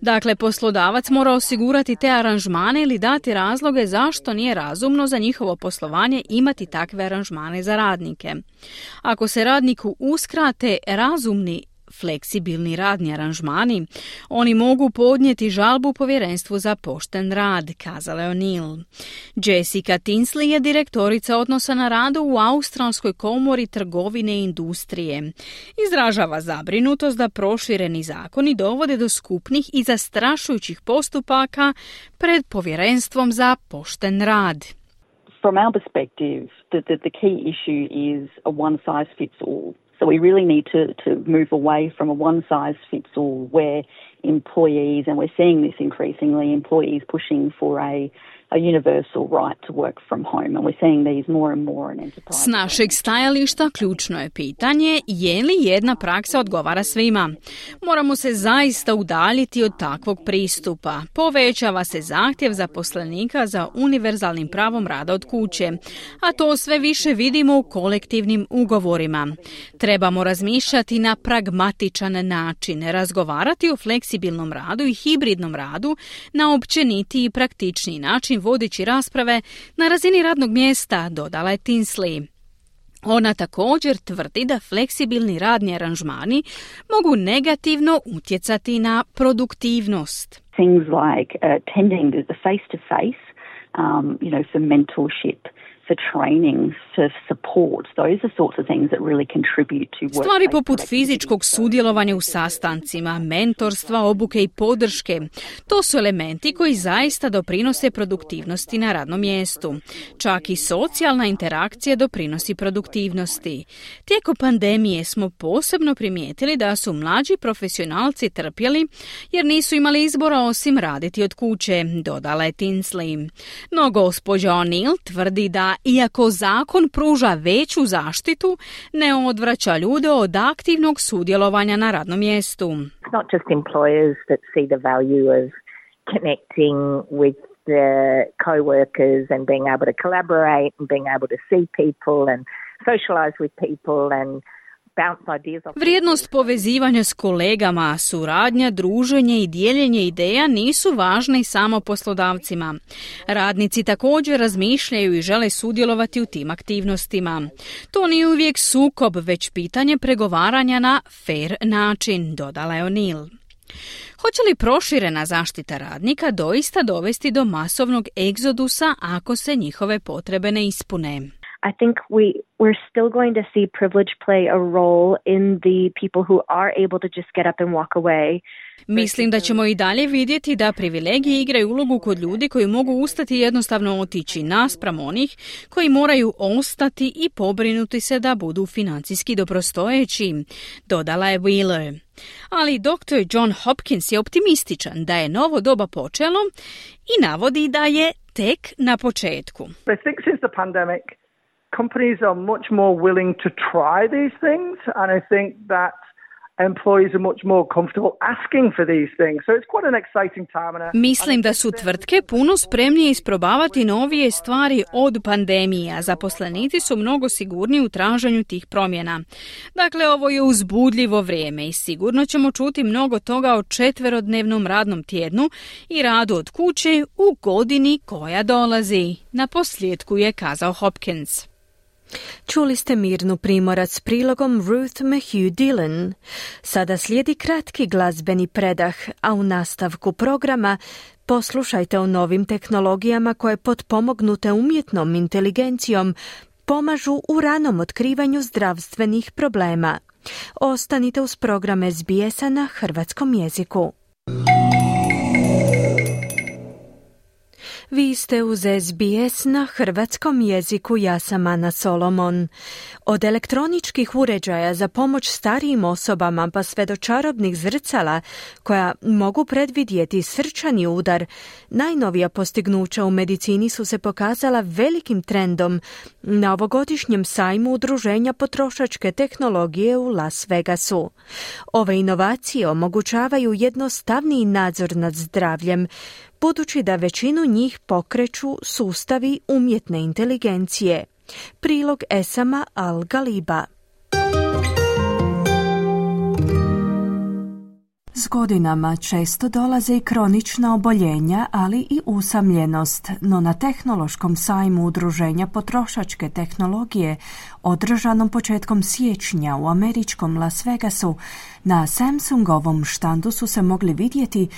Dakle, poslodavac mora osigurati te aranžmane ili dati razloge zašto nije razumno za njihovo poslovanje imati takve aranžmane za radnike. Ako se radniku uskrate razumni fleksibilni radni aranžmani, oni mogu podnijeti žalbu povjerenstvu za pošten rad, kazala je O'Neill. Jessica Tinsley je direktorica odnosa na radu u Australskoj komori trgovine i industrije. Izražava zabrinutost da prošireni zakoni dovode do skupnih i zastrašujućih postupaka pred povjerenstvom za pošten rad. From our perspective, the key issue is a one size fits all. So we really need to move away from a one-size-fits-all where employees, and we're seeing this increasingly, employees pushing for a universal right to work from home, and we're seeing these more and more in enterprise. S našeg stajališta ključno je pitanje je li jedna praksa odgovara svima. Moramo se zaista udaljiti od takvog pristupa. Povećava se zahtjev zaposlenika za univerzalnim pravom rada od kuće, a to sve više vidimo u kolektivnim ugovorima. Trebamo razmišljati na pragmatičan način, razgovarati o fleksibilnom radu i hibridnom radu na općenitiji i praktičniji način vodeći rasprave na razini radnog mjesta, dodala je Tinsley. Ona također tvrdi da fleksibilni radni aranžmani mogu negativno utjecati na produktivnost. Things like attending the face-to-face, for mentorship, for training, for support. Those are sorts of things that really contribute to work. Stvari poput fizičkog sudjelovanja u sastancima, mentorstva, obuke i podrške. To su elementi koji zaista doprinose produktivnosti na radnom mjestu. Čak i socijalna interakcija doprinosi produktivnosti. Tijekom pandemije smo posebno primijetili da su mlađi profesionalci trpjeli jer nisu imali izbora osim raditi od kuće, dodala je Tinsley. No gospođa O'Neill tvrdi da iako zakon pruža veću zaštitu, ne odvraća ljude od aktivnog sudjelovanja na radnom mjestu. It's not just employers that see the value of connecting with their co-workers and being able to collaborate and being able to see people and socialize with people and vrijednost povezivanja s kolegama, suradnja, druženje i dijeljenje ideja nisu važne i samo poslodavcima. Radnici također razmišljaju i žele sudjelovati u tim aktivnostima. To nije uvijek sukob, već pitanje pregovaranja na fair način, dodala je O'Neill. Hoće li proširena zaštita radnika doista dovesti do masovnog egzodusa ako se njihove potrebe ne ispune? I think we're still going to see privilege play a role in the people who are able to just get up and walk away. Mislim da ćemo i dalje vidjeti da privilegije igraju ulogu kod ljudi koji mogu ustati i jednostavno otići naspram onih koji moraju ostati i pobrinuti se da budu financijski dobrostojeći, dodala je Wheeler. Ali dr. John Hopkins je optimističan da je novo doba počelo i navodi da je tek na početku. I think since the pandemic companies are much more willing to try these things, and I think that employees are much more comfortable asking for these things. So it's quite an exciting time. Mislim da su tvrtke puno spremnije isprobavati novije stvari od pandemije, a zaposlenici su mnogo sigurniji u traženju tih promjena. Dakle, ovo je uzbudljivo vrijeme i sigurno ćemo čuti mnogo toga o četverodnevnom radnom tjednu i radu od kuće u godini koja dolazi. Na posljedku je kazao Hopkins. Čuli ste Mirnu Primorac s prilogom Ruth Mahue Dillon. Sada slijedi kratki glazbeni predah, a u nastavku programa poslušajte o novim tehnologijama koje potpomognute umjetnom inteligencijom pomažu u ranom otkrivanju zdravstvenih problema. Ostanite uz program SBS-a na hrvatskom jeziku. Vi ste uz SBS na hrvatskom jeziku, ja sam Ana Solomon. Od elektroničkih uređaja za pomoć starijim osobama pa sve do čarobnih zrcala koja mogu predvidjeti srčani udar, najnovija postignuća u medicini su se pokazala velikim trendom na ovogodišnjem sajmu Udruženja potrošačke tehnologije u Las Vegasu. Ove inovacije omogućavaju jednostavniji nadzor nad zdravljem, budući da većinu njih pokreću sustavi umjetne inteligencije. Prilog Esama Al-Galiba. S godinama često dolaze i kronična oboljenja, ali i usamljenost, no na tehnološkom sajmu Udruženja potrošačke tehnologije, održanom početkom siječnja u američkom Las Vegasu, na Samsungovom štandu su se mogli vidjeti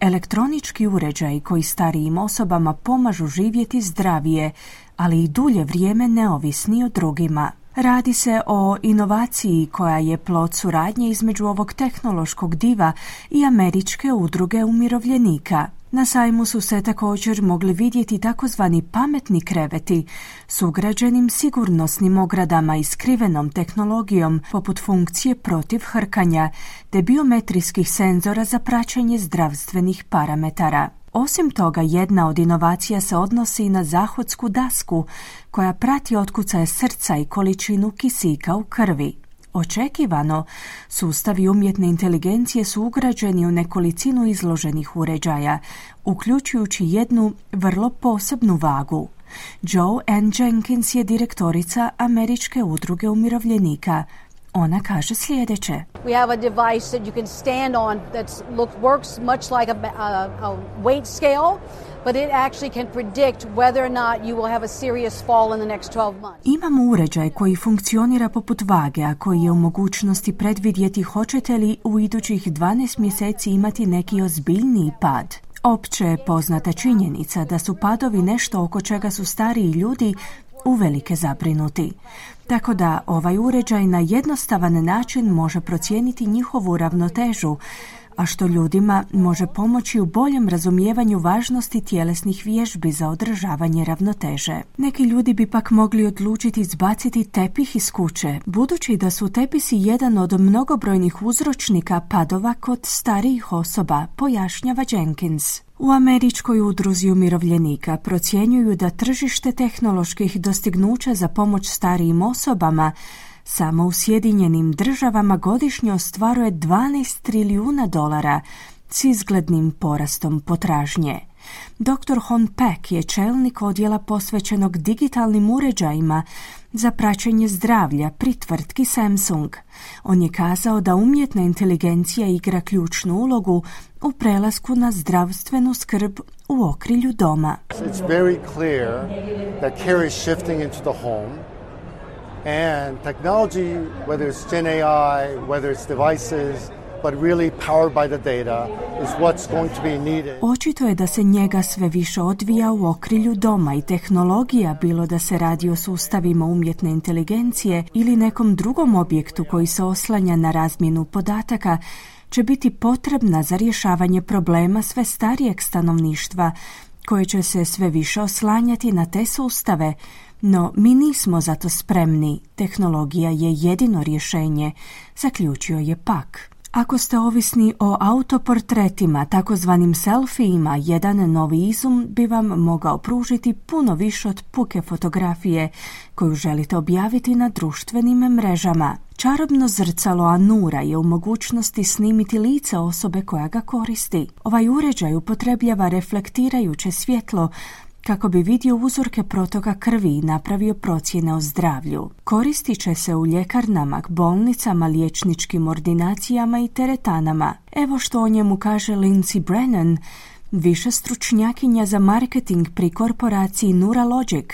elektronički uređaji koji starijim osobama pomažu živjeti zdravije, ali i dulje vrijeme neovisni o drugima. Radi se o inovaciji koja je plod suradnje između ovog tehnološkog diva i Američke udruge umirovljenika. Na sajmu su se također mogli vidjeti takozvani pametni kreveti s ugrađenim sigurnosnim ogradama i skrivenom tehnologijom poput funkcije protiv hrkanja te biometrijskih senzora za praćenje zdravstvenih parametara. Osim toga, jedna od inovacija se odnosi na zahodsku dasku koja prati otkucaje srca i količinu kisika u krvi. Očekivano, sustavi umjetne inteligencije su ugrađeni u nekolicinu izloženih uređaja, uključujući jednu vrlo posebnu vagu. Joanne Jenkins je direktorica Američke udruge umirovljenika. Ona kaže sljedeće. We have a device that you can stand on that works much like a weight scale. But it actually can predict whether or not you will have a serious fall in the next 12 months. Imamo uređaj koji funkcionira poput vage, a koji je u mogućnosti predvidjeti hoćete li u idućih 12 mjeseci imati neki ozbiljniji pad. Opće je poznata činjenica da su padovi nešto oko čega su stariji ljudi uvelike zabrinuti. Tako da ovaj uređaj na jednostavan način može procijeniti njihovu ravnotežu, a što ljudima može pomoći u boljem razumijevanju važnosti tjelesnih vježbi za održavanje ravnoteže. Neki ljudi bi pak mogli odlučiti izbaciti tepih iz kuće, budući da su tepisi jedan od mnogobrojnih uzročnika padova kod starijih osoba, pojašnjava Jenkins. U Američkoj udruzi umirovljenika procjenjuju da tržište tehnoloških dostignuća za pomoć starijim osobama samo u Sjedinjenim Državama godišnje ostvaruje $12 trilijuna s izglednim porastom potražnje. Dr. Hon Peck je čelnik odjela posvećenog digitalnim uređajima za praćenje zdravlja pri tvrtki Samsung. On je kazao da umjetna inteligencija igra ključnu ulogu u prelasku na zdravstvenu skrb u okrilju doma. It's very clear that care is shifting into the home. And technology, whether it's Gen AI, whether it's devices, but really powered by the data, is what's going to be needed. Očito je da se njega sve više odvija u okrilju doma i tehnologija, bilo da se radi o sustavima umjetne inteligencije ili nekom drugom objektu koji se oslanja na razmjenu podataka, će biti potrebna za rješavanje problema sve starijeg stanovništva, koje će se sve više oslanjati na te sustave. No, mi nismo za to spremni. Tehnologija je jedino rješenje, zaključio je Pak. Ako ste ovisni o autoportretima, takozvanim selfijima, jedan novi izum bi vam mogao pružiti puno više od puke fotografije koju želite objaviti na društvenim mrežama. Čarobno zrcalo Anura je u mogućnosti snimiti lice osobe koja ga koristi. Ovaj uređaj upotrebljava reflektirajuće svjetlo kako bi vidio uzorke protoka krvi i napravio procjene o zdravlju. Koristit će se u ljekarnama, bolnicama, liječničkim ordinacijama i teretanama. Evo što o njemu kaže Lindsay Brennan, viša stručnjakinja za marketing pri korporaciji Neuralogic,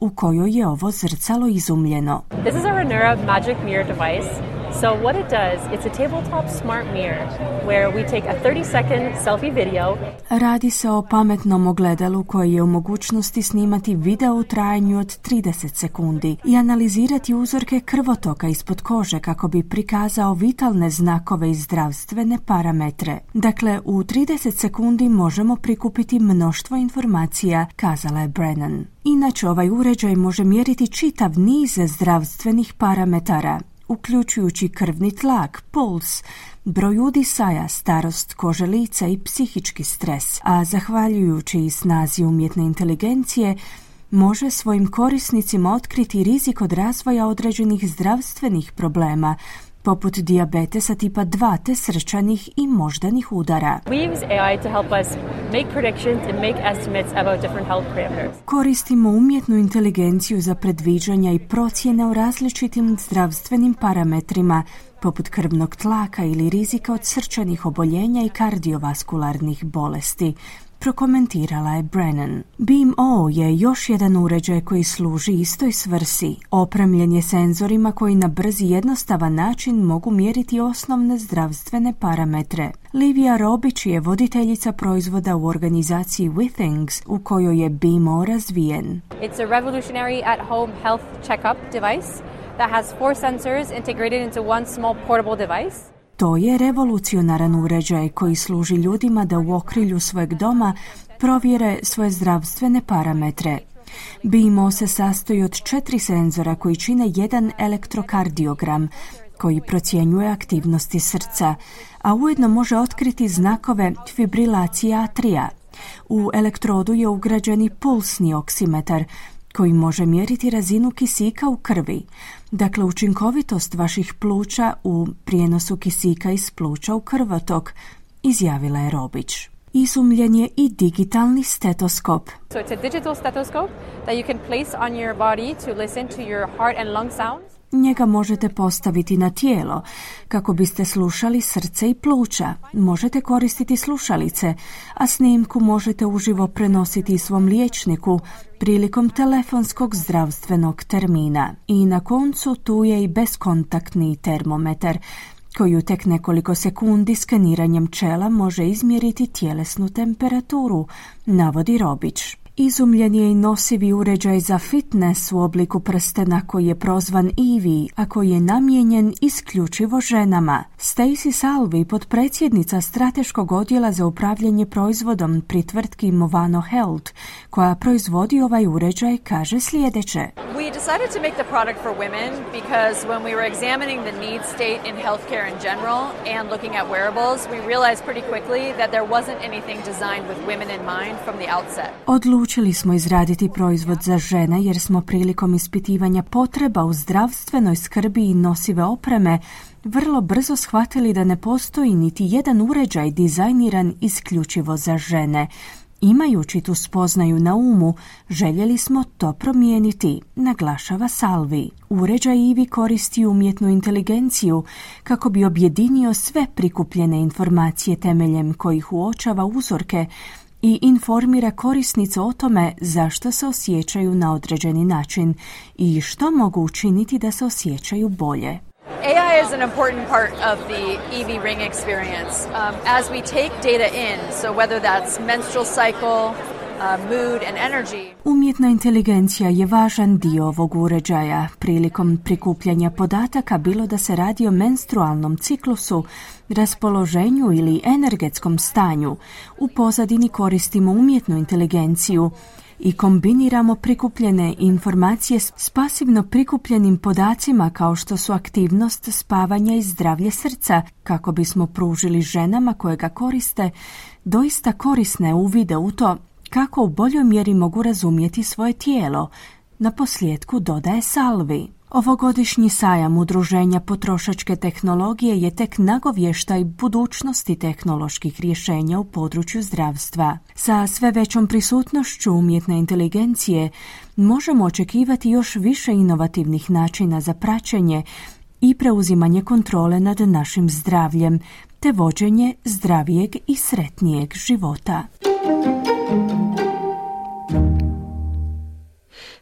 u kojoj je ovo zrcalo izumljeno. This is our Neura Magic Mirror device. So what it does, it's a tabletop smart mirror where we take a 30-second selfie video. Radi se o pametnom ogledalu koje je u mogućnosti snimati video u trajanju od 30 sekundi i analizirati uzorke krvotoka ispod kože kako bi prikazao vitalne znakove i zdravstvene parametre. Dakle, u 30 sekundi možemo prikupiti mnoštvo informacija, kazala je Brennan. Inače, ovaj uređaj može mjeriti čitav niz zdravstvenih parametara, uključujući krvni tlak, puls, broj udisaja, starost kože lica i psihički stres, a zahvaljujući snazi umjetne inteligencije može svojim korisnicima otkriti rizik od razvoja određenih zdravstvenih problema, poput dijabetesa tipa 2 te srčanih i moždanih udara. Koristimo umjetnu inteligenciju za predviđanja i procjene o različitim zdravstvenim parametrima, poput krvnog tlaka ili rizika od srčanih oboljenja i kardiovaskularnih bolesti, prokomentirala je Brennan. BeamO je još jedan uređaj koji služi istoj svrsi. Opremljen je senzorima koji na brz i jednostavan način mogu mjeriti osnovne zdravstvene parametre. Livija Robić je voditeljica proizvoda u organizaciji WeThings, u kojoj je BeamO razvijen. It's a revolutionary at-home health check-up device that has 4 sensors integrated into one small portable device. To je revolucionaran uređaj koji služi ljudima da u okrilju svojeg doma provjere svoje zdravstvene parametre. BIMO se sastoji od 4 senzora koji čine jedan elektrokardiogram koji procjenjuje aktivnosti srca, a ujedno može otkriti znakove fibrilacije atrija. U elektrodu je ugrađeni pulsni oksimetar koji može mjeriti razinu kisika u krvi, dakle učinkovitost vaših pluća u prijenosu kisika iz pluća u krvotok, izjavila je Robić. Izumljen je i digitalni stetoskop. So it's a digital stethoscope that you can place on your body to listen to your heart and lung sounds. Njega možete postaviti na tijelo kako biste slušali srce i pluća. Možete koristiti slušalice, a snimku možete uživo prenositi svom liječniku prilikom telefonskog zdravstvenog termina. I na koncu tu je i beskontaktni termometar koji u tek nekoliko sekundi skeniranjem čela može izmjeriti tjelesnu temperaturu, navodi Robić. Izumljen je i nosivi uređaj za fitness u obliku prstena koji je prozvan Ivy, a koji je namijenjen isključivo ženama. Stacy Salvi, potpredsjednica strateškog odjela za upravljanje proizvodom pri tvrtki Movano Health, koja proizvodi ovaj uređaj, kaže sljedeće. We decided to make the product for women because when we were examining the need state in healthcare in general and looking at wearables, we realized pretty quickly that there wasn't anything designed with women in mind from the outset. Odlučili smo izraditi proizvod za žene jer smo prilikom ispitivanja potreba u zdravstvenoj skrbi i nosive opreme vrlo brzo shvatili da ne postoji niti jedan uređaj dizajniran isključivo za žene. Imajući tu spoznaju na umu, željeli smo to promijeniti, naglašava Salvi. Uređaj Ivy koristi umjetnu inteligenciju kako bi objedinio sve prikupljene informacije temeljem kojih uočava uzorke i informira korisnice o tome zašto se osjećaju na određeni način i što mogu učiniti da se osjećaju bolje. AI is an important part of the EV Ring experience. As we take data in, so whether that's menstrual cycle, mood and energy. Umjetna inteligencija je važan dio ovog uređaja prilikom prikupljanja podataka, bilo da se radi o menstrualnom ciklusu, raspoloženju ili energetskom stanju. U pozadini koristimo umjetnu inteligenciju i kombiniramo prikupljene informacije s pasivno prikupljenim podacima kao što su aktivnost, spavanja i zdravlje srca kako bismo pružili ženama koje ga koriste doista korisne uvide u to kako u boljoj mjeri mogu razumjeti svoje tijelo, naposljetku dodaje Salvi. Ovogodišnji sajam Udruženja potrošačke tehnologije je tek nagovještaj budućnosti tehnoloških rješenja u području zdravstva. Sa sve većom prisutnošću umjetne inteligencije možemo očekivati još više inovativnih načina za praćenje i preuzimanje kontrole nad našim zdravljem, te vođenje zdravijeg i sretnijeg života.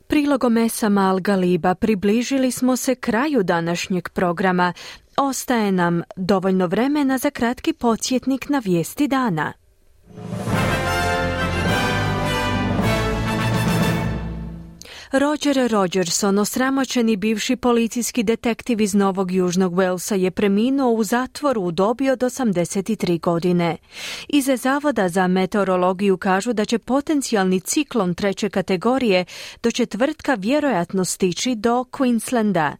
Prilogom Esama Al-Galiba približili smo se kraju današnjeg programa. Ostaje nam dovoljno vremena za kratki podsjetnik na vijesti dana. Roger Rogerson, osramoćeni bivši policijski detektiv iz Novog Južnog Walesa, je preminuo u zatvoru u dobi od 83 godine. Iz Zavoda za meteorologiju kažu da će potencijalni ciklon 3. kategorije do četvrtka vjerojatno stići do Queenslanda.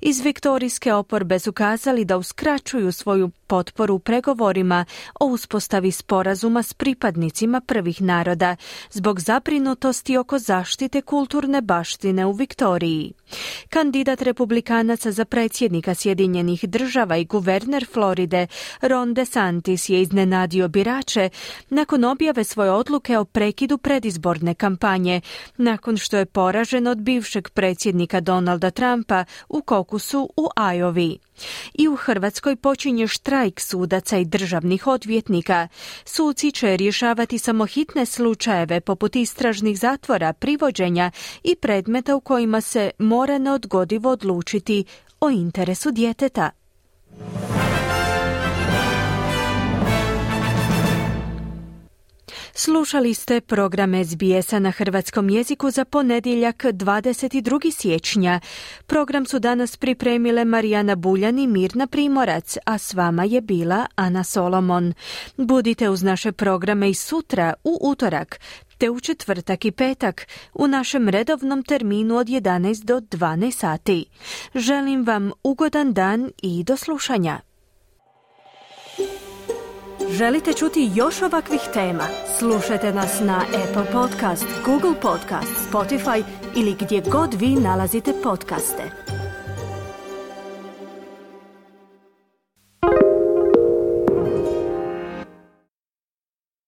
Iz viktorijske oporbe su kazali da uskraćuju svoju potporu u pregovorima o uspostavi sporazuma s pripadnicima prvih naroda zbog zabrinutosti oko zaštite kulturne baštine u Viktoriji. Kandidat republikanaca za predsjednika Sjedinjenih Država i guverner Floride Ron DeSantis je iznenadio birače nakon objave svoje odluke o prekidu predizborne kampanje, nakon što je poražen od bivšeg predsjednika Donalda Trumpa u kokusu u Iowi. I u Hrvatskoj počinje štrajk sudaca i državnih odvjetnika. Suci će rješavati samo hitne slučajeve poput istražnih zatvora, privođenja i predmeta u kojima se mora neodgodivo odlučiti o interesu djeteta. Slušali ste program SBS-a na hrvatskom jeziku za ponedjeljak 22. siječnja. Program su danas pripremile Marijana Buljan i Mirna Primorac, a s vama je bila Ana Solomon. Budite uz naše programe i sutra u utorak, te u četvrtak i petak u našem redovnom terminu od 11 do 12 sati. Želim vam ugodan dan i do slušanja. Želite čuti još ovakvih tema? Slušajte nas na Apple Podcast, Google Podcast, Spotify ili gdje god vi nalazite podcaste.